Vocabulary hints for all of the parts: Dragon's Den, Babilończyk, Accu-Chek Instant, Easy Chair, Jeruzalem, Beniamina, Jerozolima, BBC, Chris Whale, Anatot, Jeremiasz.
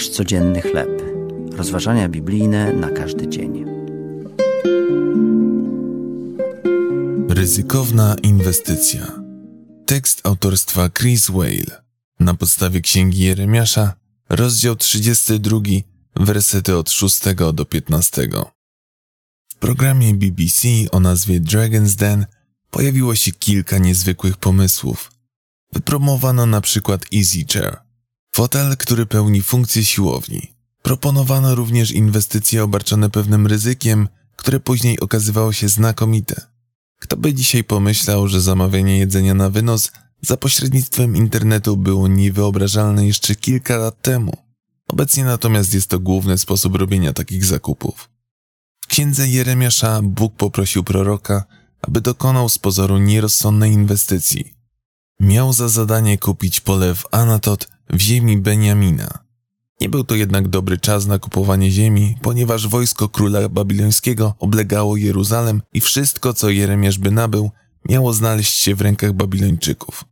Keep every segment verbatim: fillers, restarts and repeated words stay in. Nasz codzienny chleb. Rozważania biblijne na każdy dzień. Ryzykowna inwestycja. Tekst autorstwa Chris Whale. Na podstawie Księgi Jeremiasza, rozdział trzydziesty drugi, wersety od szóstego do piętnastego. W programie B B C o nazwie Dragon's Den pojawiło się kilka niezwykłych pomysłów. Wypromowano na przykład Easy Chair, fotel, który pełni funkcję siłowni. Proponowano również inwestycje obarczone pewnym ryzykiem, które później okazywało się znakomite. Kto by dzisiaj pomyślał, że zamawianie jedzenia na wynos za pośrednictwem internetu było niewyobrażalne jeszcze kilka lat temu. Obecnie natomiast jest to główny sposób robienia takich zakupów. W księdze Jeremiasza Bóg poprosił proroka, aby dokonał z pozoru nierozsądnej inwestycji. Miał za zadanie kupić pole w Anatot w ziemi Beniamina. Nie był to jednak dobry czas na kupowanie ziemi, ponieważ wojsko króla babilońskiego oblegało Jeruzalem i wszystko, co Jeremiasz by nabył, miało znaleźć się w rękach Babilończyków.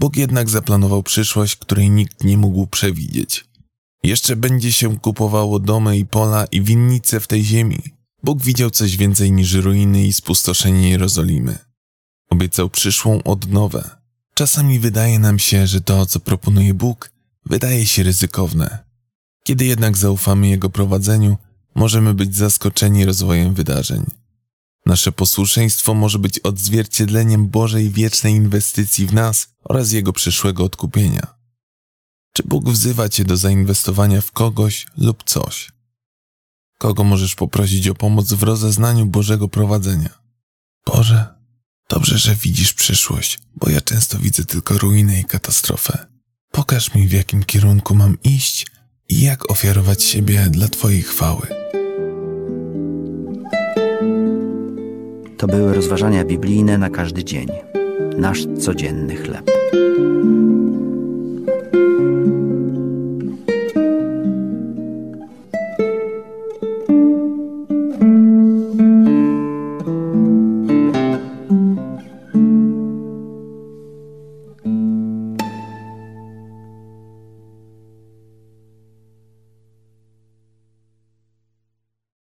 Bóg jednak zaplanował przyszłość, której nikt nie mógł przewidzieć. Jeszcze będzie się kupowało domy i pola i winnice w tej ziemi. Bóg widział coś więcej niż ruiny i spustoszenie Jerozolimy. Obiecał przyszłą odnowę. Czasami wydaje nam się, że to, co proponuje Bóg, wydaje się ryzykowne. Kiedy jednak zaufamy Jego prowadzeniu, możemy być zaskoczeni rozwojem wydarzeń. Nasze posłuszeństwo może być odzwierciedleniem Bożej wiecznej inwestycji w nas oraz Jego przyszłego odkupienia. Czy Bóg wzywa Cię do zainwestowania w kogoś lub coś? Kogo możesz poprosić o pomoc w rozeznaniu Bożego prowadzenia? Boże, dobrze, że widzisz przyszłość, bo ja często widzę tylko ruinę i katastrofę. Pokaż mi, w jakim kierunku mam iść i jak ofiarować siebie dla Twojej chwały. To były rozważania biblijne na każdy dzień. Nasz codzienny chleb.